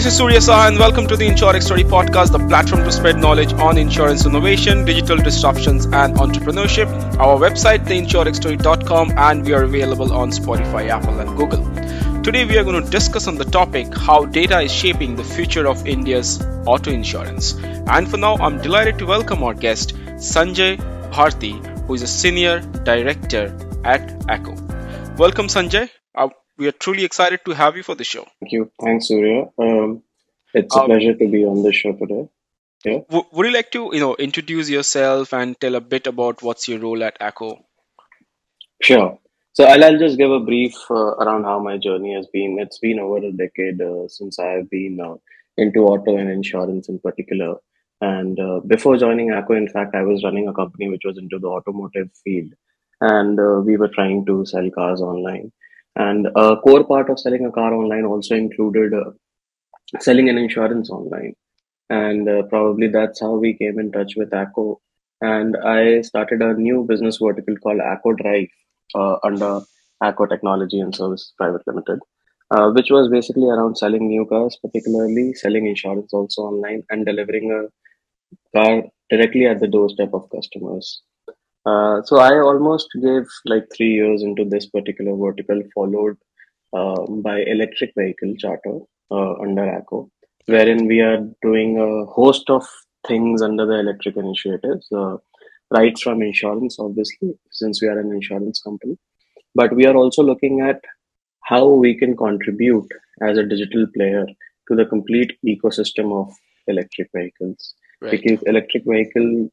this is Surya Sa and welcome to the Insurance Story Podcast, the platform to spread knowledge on insurance innovation, digital disruptions and entrepreneurship. Our website, theinsurancestory.com, and we are available on Spotify, Apple and Google. Today we are going to discuss on the topic how data is shaping the future of India's auto insurance. And for now, I'm delighted to welcome our guest, Sanjay Bharti, who is a Senior Director at Acko. Welcome, Sanjay. We are truly excited to have you for the show. Thank you. Thanks, Surya. It's a pleasure to be on the show today. Yeah. Would you like to, introduce yourself and tell a bit about what's your role at Acko? Sure. So I'll just give a brief around how my journey has been. It's been over a decade since I've been into auto and insurance in particular. And before joining Acko, in fact, I was running a company which was into the automotive field. And we were trying to sell cars online. And a core part of selling a car online also included selling an insurance online. And probably that's how we came in touch with Acko. And I started a new business vertical called Acko Drive under Acko Technology and Services Private Limited, which was basically around selling new cars, particularly selling insurance also online and delivering a car directly at the doorstep of customers. So I almost gave 3 years into this particular vertical, followed by electric vehicle charter under Acko, wherein we are doing a host of things under the electric initiatives, right from insurance, obviously, since we are an insurance company. But we are also looking at how we can contribute as a digital player to the complete ecosystem of electric vehicles. Right. Because electric vehicle...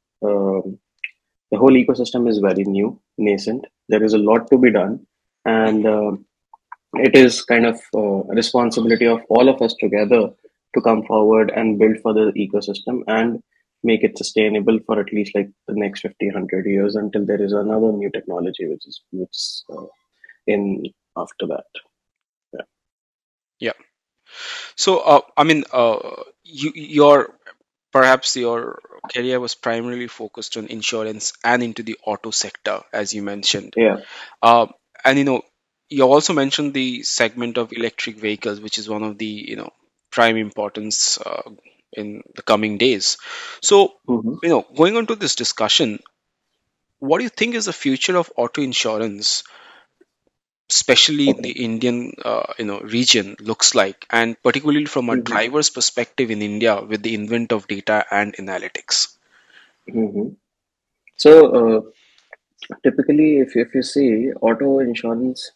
the whole ecosystem is very new, nascent. There is a lot to be done. And it is kind of responsibility of all of us together to come forward and build for the ecosystem and make it sustainable for at least the next 50, 100 years until there is another new technology which is in after that. Yeah. So, Perhaps your career was primarily focused on insurance and into the auto sector, as you mentioned. Yeah. You also mentioned the segment of electric vehicles, which is one of the, prime importance in the coming days. So, going on to this discussion, what do you think is the future of auto insurance, especially in the Indian, region looks like, and particularly from a driver's perspective in India with the invent of data and analytics? So typically, if you see, auto insurance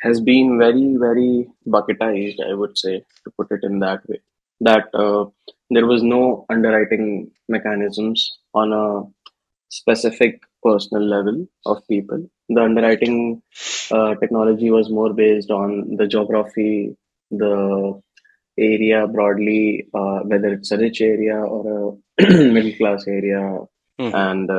has been very, very bucketized, I would say, to put it in that way, that there was no underwriting mechanisms on a specific personal level of people. The underwriting technology was more based on the geography, the area broadly, whether it's a rich area or a middle class area, and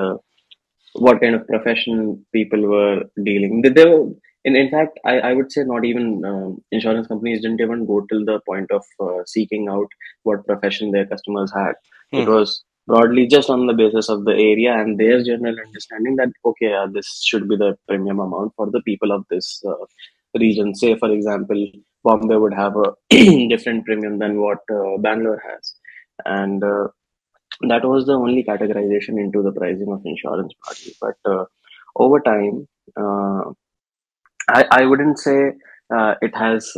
what kind of profession people were dealing. They were, in fact, I would say not even insurance companies didn't even go till the point of seeking out what profession their customers had. It was broadly just on the basis of the area and their general understanding that, this should be the premium amount for the people of this region. Say, for example, Bombay would have a different premium than what Bangalore has. And that was the only categorization into the pricing of insurance broadly. But over time, I wouldn't say it has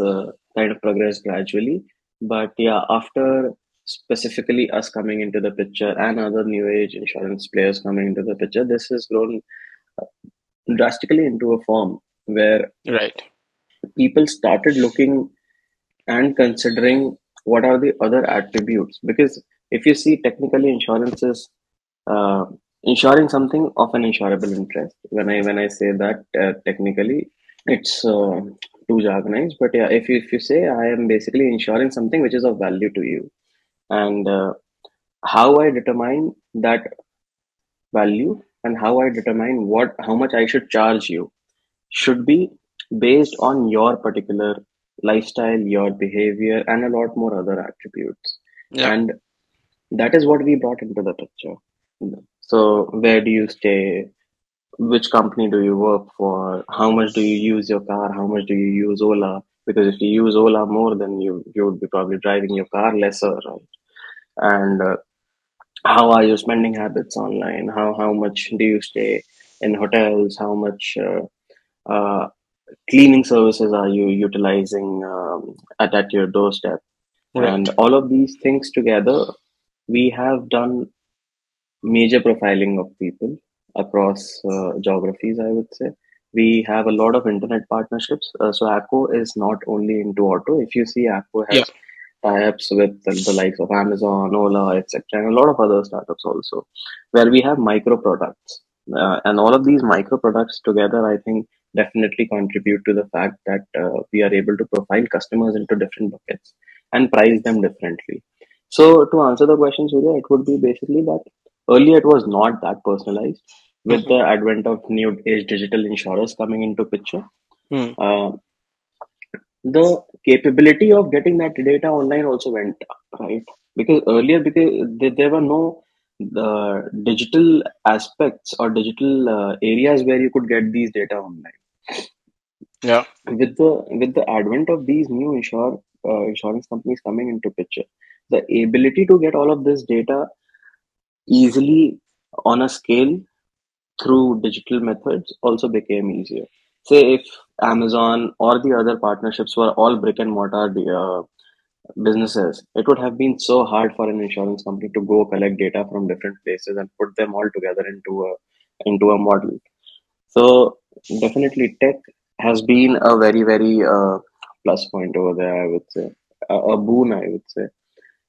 kind of progressed gradually. But yeah, after... specifically us coming into the picture and other new age insurance players coming into the picture, this has grown drastically into a form where people started looking and considering what are the other attributes. Because if you see, technically insurance is insuring something of an insurable interest. When I say that, technically it's too jargonized, but yeah, if you say I am basically insuring something which is of value to you. And how I determine that value and how I determine how much I should charge you should be based on your particular lifestyle, your behavior, and a lot more other attributes. Yeah. And that is what we brought into the picture. So where do you stay? Which company do you work for? How much do you use your car? How much do you use Ola? Because if you use Ola more, then you would be probably driving your car lesser, right? And how are your spending habits online? How much do you stay in hotels? How much cleaning services are you utilizing at your doorstep? Right. And all of these things together, we have done major profiling of people across geographies, I would say. We have a lot of internet partnerships. So Acko is not only into auto. If you see, Acko has tie-ups with the likes of Amazon, Ola, etc., and a lot of other startups also, where we have micro products. And all of these micro products together, I think, definitely contribute to the fact that we are able to profile customers into different buckets and price them differently. So to answer the question, Surya, it would be basically that earlier it was not that personalized. With the advent of new age digital insurers coming into picture, the capability of getting that data online also went up, right? Because earlier, there were no digital aspects or digital areas where you could get these data online. Yeah. With the advent of these new insurance companies coming into picture, the ability to get all of this data easily on a scale through digital methods also became easier. Say if Amazon or the other partnerships were all brick and mortar businesses, it would have been so hard for an insurance company to go collect data from different places and put them all together into a model. So definitely tech has been a very, very plus point over there, I would say. A boon, I would say.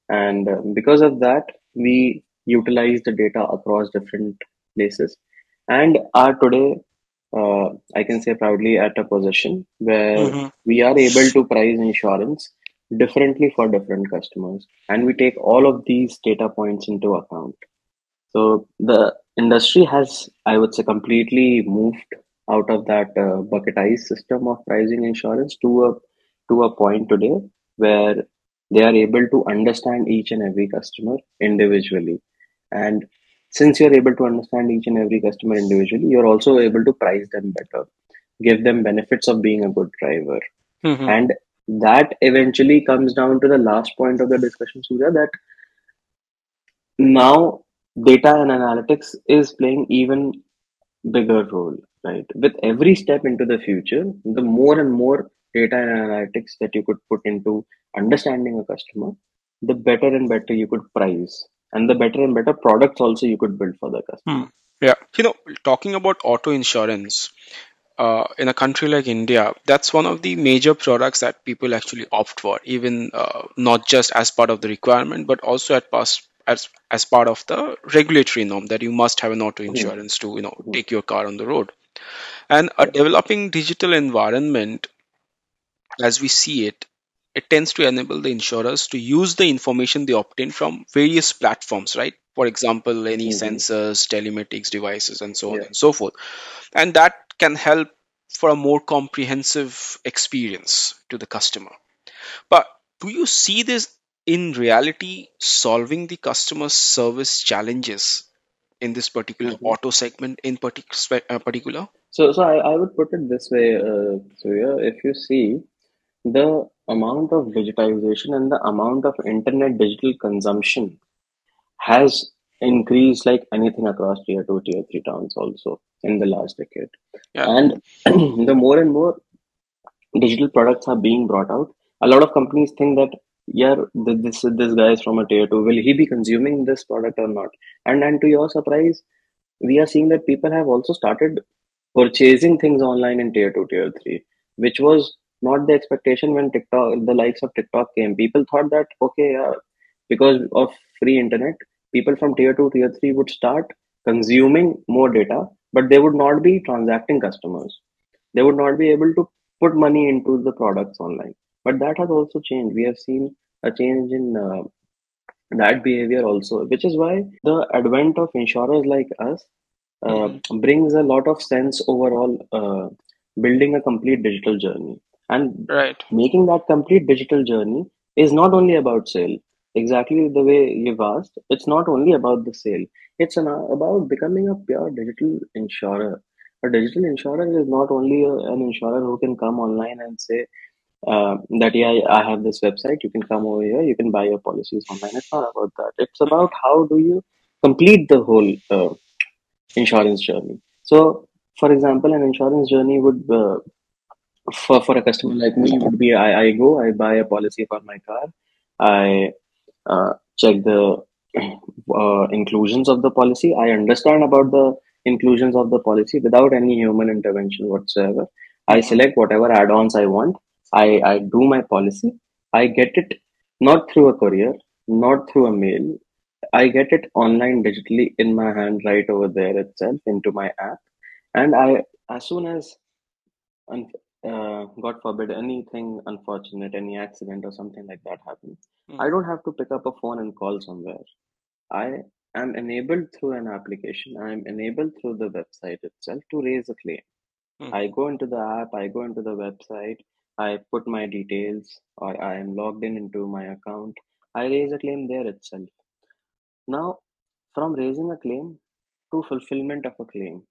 And because of that, we utilize the data across different places and are today, I can say proudly, at a position where we are able to price insurance differently for different customers. And we take all of these data points into account. So the industry has, I would say, completely moved out of that bucketized system of pricing insurance to a point today where they are able to understand each and every customer individually. And since you're able to understand each and every customer individually, you're also able to price them better, give them benefits of being a good driver. And that eventually comes down to the last point of the discussion, Surya, that now data and analytics is playing even bigger role, right? With every step into the future, the more and more data and analytics that you could put into understanding a customer, the better and better you could price. And the better and better products also you could build for the customer. Yeah. You know, talking about auto insurance, in a country like India, that's one of the major products that people actually opt for, even not just as part of the requirement, but also as part of the regulatory norm that you must have an auto insurance to, take your car on the road. And a developing digital environment, as we see it tends to enable the insurers to use the information they obtain from various platforms, right? For example, any sensors, telematics devices, and so on and so forth. And that can help for a more comprehensive experience to the customer. But do you see this in reality solving the customer service challenges in this particular auto segment in particular? So I would put it this way, Surya, if you see, the amount of digitization and the amount of internet digital consumption has increased like anything across tier 2, tier 3 towns also in the last decade. Yeah. And the more and more digital products are being brought out, a lot of companies think that, this guy is from a tier 2, will he be consuming this product or not? And to your surprise, we are seeing that people have also started purchasing things online in tier 2, tier 3, which was not the expectation when the likes of TikTok came. People thought that, because of free internet, people from tier 2, tier 3 would start consuming more data, but they would not be transacting customers. They would not be able to put money into the products online. But that has also changed. We have seen a change in that behavior also, which is why the advent of insurers like us brings a lot of sense overall, building a complete digital journey. And making that complete digital journey is not only about sale. Exactly the way you've asked, it's not only about the sale. It's about becoming a pure digital insurer. A digital insurer is not only an insurer who can come online and say, that I have this website, you can come over here, you can buy your policies online. It's not about that. It's about how do you complete the whole insurance journey. So, for example, an insurance journey would, for a customer like me, would be I go, I buy a policy for my car, I check the inclusions of the policy, I understand about the inclusions of the policy without any human intervention whatsoever. I select whatever add-ons I want. I do my policy. I get it not through a courier, not through a mail. I get it online digitally in my hand right over there itself into my app. And I, as soon as, God forbid, anything unfortunate, any accident or something like that happens, I don't have to pick up a phone and call somewhere. I am enabled through an application. I am enabled through the website itself to raise a claim. I go into the app, I go into the website, I put my details, or I am logged in into my account. I raise a claim there itself. Now, from raising a claim to fulfillment of a claim,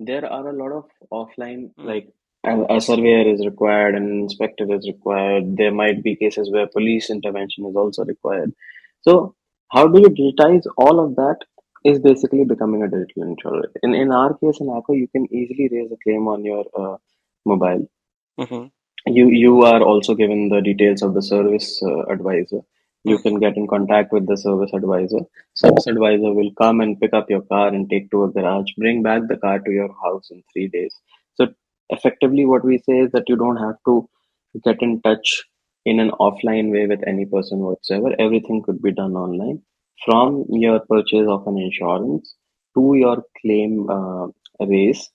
there are a lot of offline, like a surveyor is required, an inspector is required. There might be cases where police intervention is also required. So how do you digitize all of that is basically becoming a digital insurer. In our case, in Acko, you can easily raise a claim on your mobile. You are also given the details of the service advisor. You can get in contact with the service advisor. Service advisor will come and pick up your car and take to a garage, bring back the car to your house in 3 days. So effectively what we say is that you don't have to get in touch in an offline way with any person whatsoever. Everything could be done online, from your purchase of an insurance to your claim raise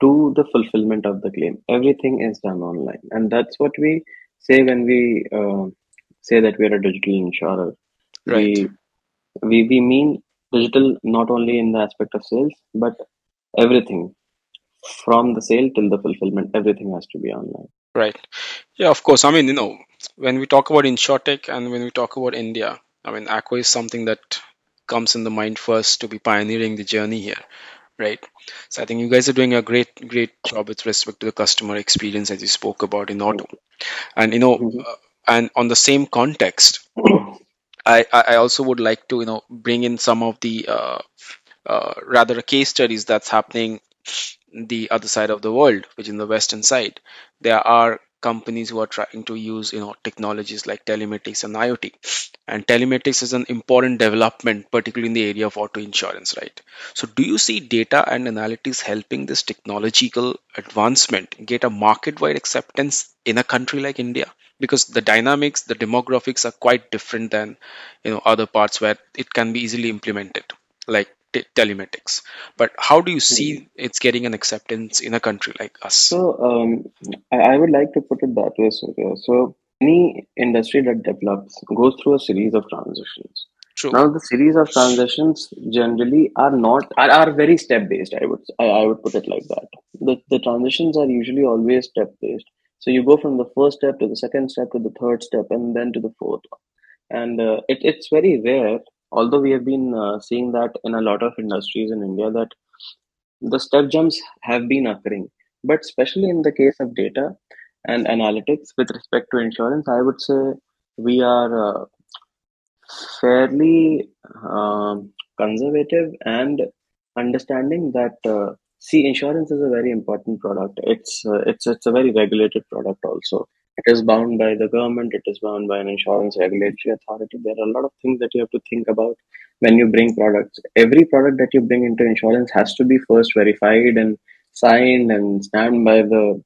to the fulfillment of the claim. Everything is done online. And that's what we say when we say that we are a digital insurer. Right. We mean digital not only in the aspect of sales, but everything from the sale till the fulfillment, everything has to be online. Right. Yeah, of course. I mean, you know, when we talk about InsurTech and when we talk about India, I mean, Acko is something that comes in the mind first to be pioneering the journey here. Right. So I think you guys are doing a great job with respect to the customer experience as you spoke about in auto. And, you know, and on the same context, I also would like to, you know, bring in some of the rather case studies that's happening the other side of the world, which in the Western side, there are companies who are trying to use, you know, technologies like telematics and IoT. And telematics is an important development, particularly in the area of auto insurance, right? So do you see data and analytics helping this technological advancement get a market-wide acceptance in a country like India? Because the dynamics, the demographics are quite different than, you know, other parts where it can be easily implemented, like telematics. But how do you see it's getting an acceptance in a country like us? So I would like to put it that way, Surya. So any industry that develops goes through a series of transitions. True. Now the series of transitions generally are very step based. I would put it like that. The transitions are usually always step based. So you go from the first step to the second step to the third step and then to the fourth one. And it's very rare, although we have been seeing that in a lot of industries in India, that the step jumps have been occurring. But especially in the case of data and analytics with respect to insurance, I would say we are fairly conservative and understanding that, insurance is a very important product. It's a very regulated product also. It is bound by the government, it is bound by an insurance regulatory authority. There are a lot of things that you have to think about when you bring products. Every product that you bring into insurance has to be first verified and signed and stamped by the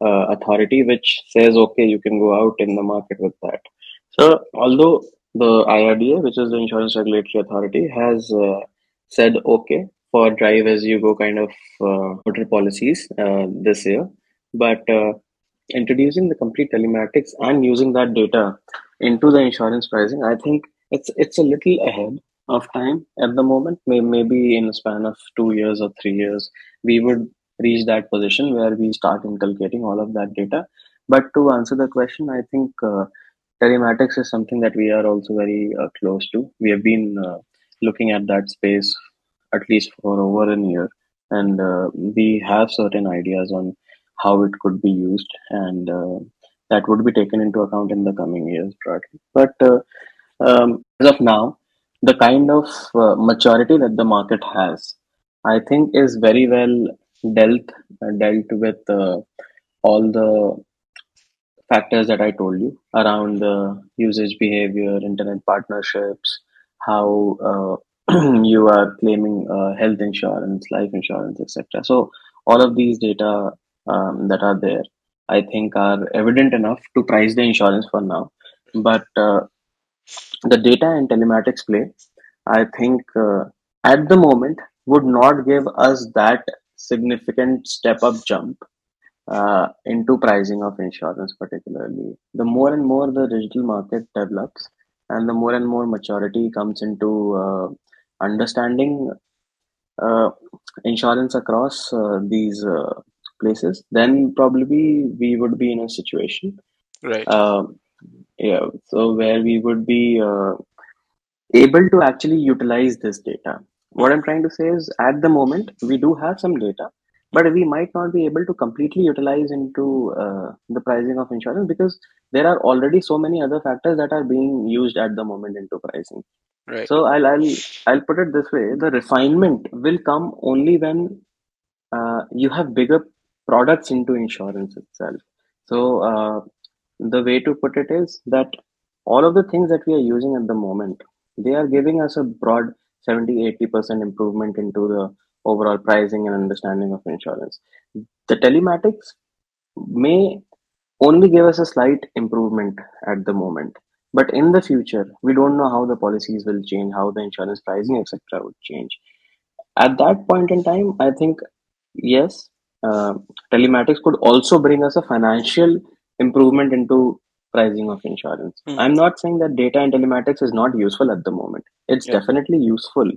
authority, which says, okay, you can go out in the market with that. So although the IRDA, which is the insurance regulatory authority, has said, okay, for drive as you go kind of motor policies this year, but introducing the complete telematics and using that data into the insurance pricing, I think it's a little ahead of time at the moment. Maybe in a span of 2 years or 3 years, we would reach that position where we start inculcating all of that data. But to answer the question, I think telematics is something that we are also very close to. We have been looking at that space at least for over a year, and we have certain ideas on how it could be used, and that would be taken into account in the coming years broadly. But as of now, the kind of maturity that the market has, I think, is very well dealt with all the factors that I told you around the usage behavior, internet partnerships, how you are claiming health insurance, life insurance, etc. So all of these data that are there, I think, are evident enough to price the insurance for now. But the data and telematics play, I think, at the moment would not give us that significant step-up jump into pricing of insurance particularly. The more and more the digital market develops and the more and more maturity comes into understanding insurance across these places, then probably we would be in a situation, right? So where we would be able to actually utilize this data. What I'm trying to say is, at the moment, we do have some data, but we might not be able to completely utilize into the pricing of insurance, because there are already so many other factors that are being used at the moment into pricing. Right. So I'll put it this way: the refinement will come only when you have bigger products into insurance itself. So the way to put it is that all of the things that we are using at the moment, they are giving us a broad 70-80% improvement into the overall pricing and understanding of insurance. The telematics may only give us a slight improvement at the moment, but in the future, we don't know how the policies will change, how the insurance pricing, etc. would change. At that point in time, I think, yes, telematics could also bring us a financial improvement into pricing of insurance. I'm not saying that data and telematics is not useful at the moment. It's definitely useful.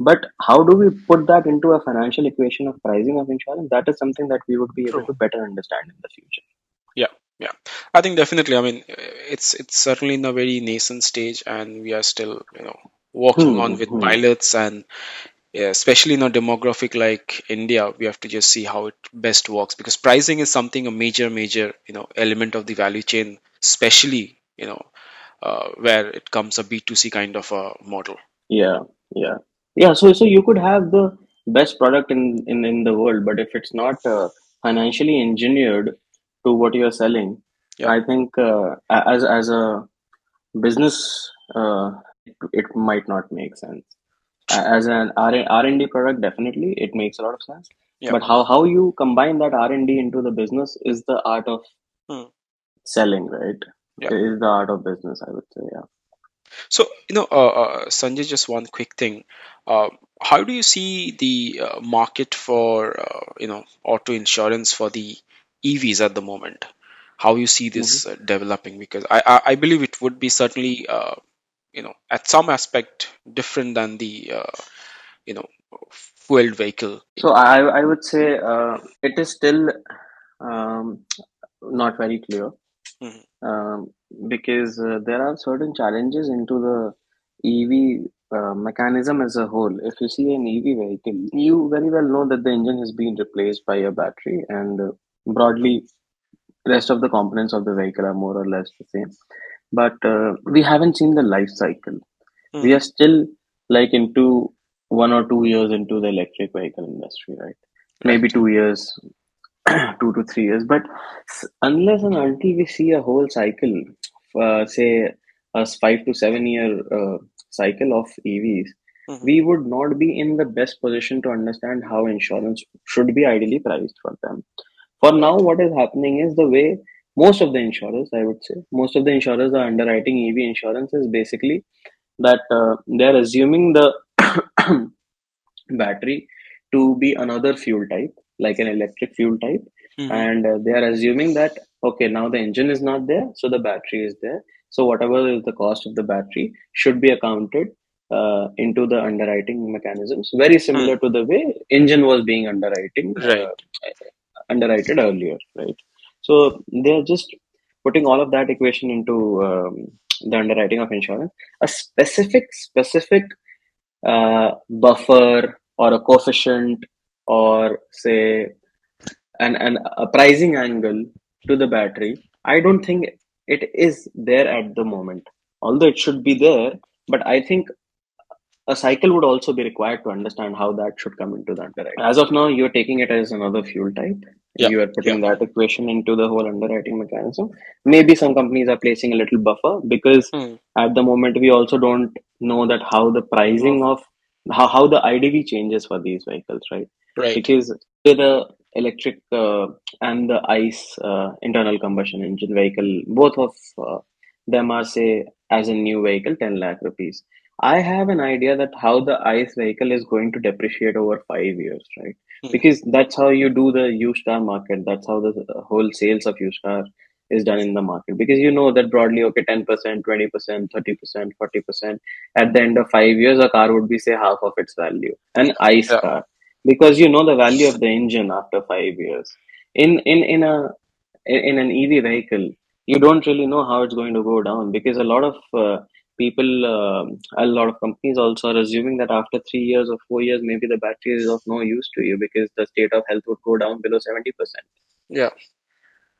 But how do we put that into a financial equation of pricing of insurance? That is something that we would be able to better understand in the future. Yeah. I think definitely. I mean, it's certainly in a very nascent stage, and we are still, working on with pilots, and especially in a demographic like India, we have to just see how it best works, because pricing is something, a major, element of the value chain, especially, where it comes a B2C kind of a model. Yeah. So you could have the best product in the world, but if it's not financially engineered to what you're selling, I think as a business, it might not make sense. As an R&D product, definitely it makes a lot of sense. Yeah. But how you combine that R&D into the business is the art of selling, right? Yeah. It is the art of business, I would say. Yeah. So, Sanjay, just one quick thing. How do you see the market for, auto insurance for the EVs at the moment? How you see this developing? Because I believe it would be certainly, at some aspect different than the, fueled vehicle. So I would say it is still not very clear. Because there are certain challenges into the EV mechanism as a whole. If you see an EV vehicle, you very well know that the engine has been replaced by a battery, and broadly, rest of the components of the vehicle are more or less the same. But we haven't seen the life cycle. We are still like into 1 or 2 years into the electric vehicle industry, right? Maybe 2 years. 2 to 3 years, but unless and until we see a whole cycle, say a 5 to 7 year cycle of EVs, we would not be in the best position to understand how insurance should be ideally priced for them. For now, what is happening is, the way most of the insurers, I would say, most of the insurers are underwriting EV insurance is basically that they're assuming the battery to be another fuel type, like an electric fuel type. And they are assuming that, okay, now the engine is not there, so the battery is there. So whatever is the cost of the battery should be accounted into the underwriting mechanisms, very similar to the way engine was being underwritten earlier, right? So they are just putting all of that equation into the underwriting of insurance. A specific buffer or a coefficient, or say, a pricing angle to the battery I don't think it is there at the moment, although it should be there. But I think a cycle would also be required to understand how that should come into that direction. As of now, you're taking it as another fuel type. Yeah. You are putting that equation into the whole underwriting mechanism. Maybe some companies are placing a little buffer because at the moment, we also don't know that how the pricing of how the IDV changes for these vehicles, right? Right. Because with the electric and the ICE internal combustion engine vehicle, both of them are, say, as a new vehicle, 10 lakh rupees. I have an idea that how the ICE vehicle is going to depreciate over 5 years, right? Because that's how you do the used car market. That's how the whole sales of used car is done in the market. Because you know that broadly, okay, 10%, 20%, 30%, 40%. At the end of 5 years, a car would be, say, half of its value. An ICE car. Because you know the value of the engine after 5 years. In an EV vehicle, you don't really know how it's going to go down, because a lot of people, a lot of companies also are assuming that after 3 years or 4 years, maybe the battery is of no use to you because the state of health would go down below 70%. Yeah.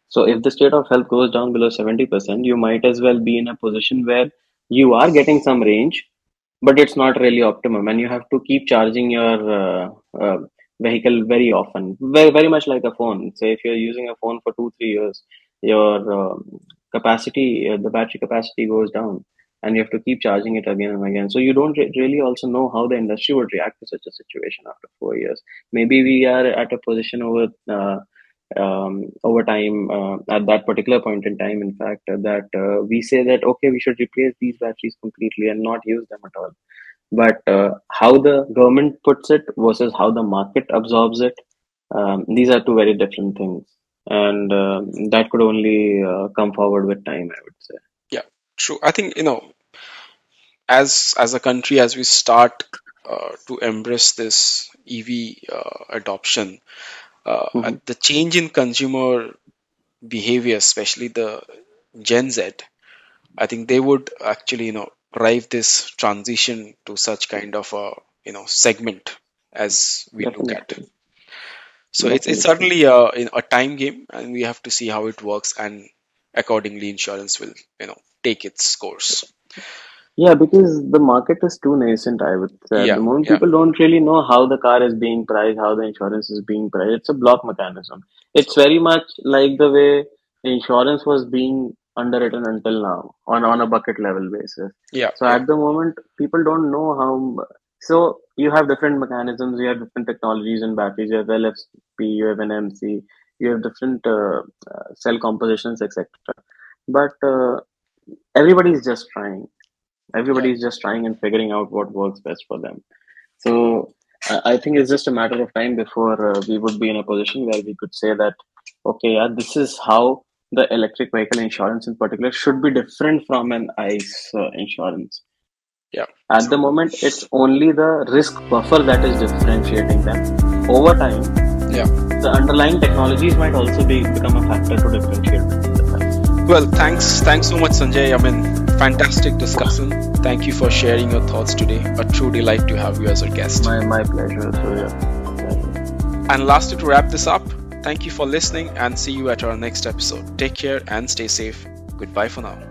So if the state of health goes down below 70%, you might as well be in a position where you are getting some range, but it's not really optimum, and you have to keep charging your vehicle very often, very, very much like a phone. Say if you're using a phone for 2-3 years, your the battery capacity goes down, and you have to keep charging it again and again. So you don't really also know how the industry would react to such a situation after 4 years. Maybe we are at a position over time, at that particular point in time, in fact, that we say that, okay, we should replace these batteries completely and not use them at all. But how the government puts it versus how the market absorbs it, these are two very different things. And that could only come forward with time, I would say. Yeah, true. I think, you know, as a country, as we start to embrace this EV adoption, and the change in consumer behavior, especially the Gen Z, I think they would actually, you know, drive this transition to such kind of a, you know, segment as we look at it. So it's certainly a time game, and we have to see how it works, and accordingly insurance will, you know, take its course. Yeah, because the market is too nascent, I would say. At the moment, people don't really know how the car is being priced, how the insurance is being priced. It's a block mechanism. It's very much like the way insurance was being underwritten until now on a bucket level basis. Yeah. So at the moment, people don't know how. So you have different mechanisms, you have different technologies and batteries, you have LFP, you have NMC, you have different cell compositions, etc. But everybody is just trying and figuring out what works best for them. So I think it's just a matter of time before we would be in a position where we could say that, okay, this is how the electric vehicle insurance in particular should be different from an ICE insurance. Yeah. At the moment, it's only the risk buffer that is differentiating them. Over time, the underlying technologies might also become a factor to differentiate them. Well, thanks so much, Sanjay. I mean, fantastic discussion. Thank you for sharing your thoughts today. A true delight to have you as a guest. My pleasure, Surya. And lastly, to wrap this up, thank you for listening, and see you at our next episode. Take care and stay safe. Goodbye for now.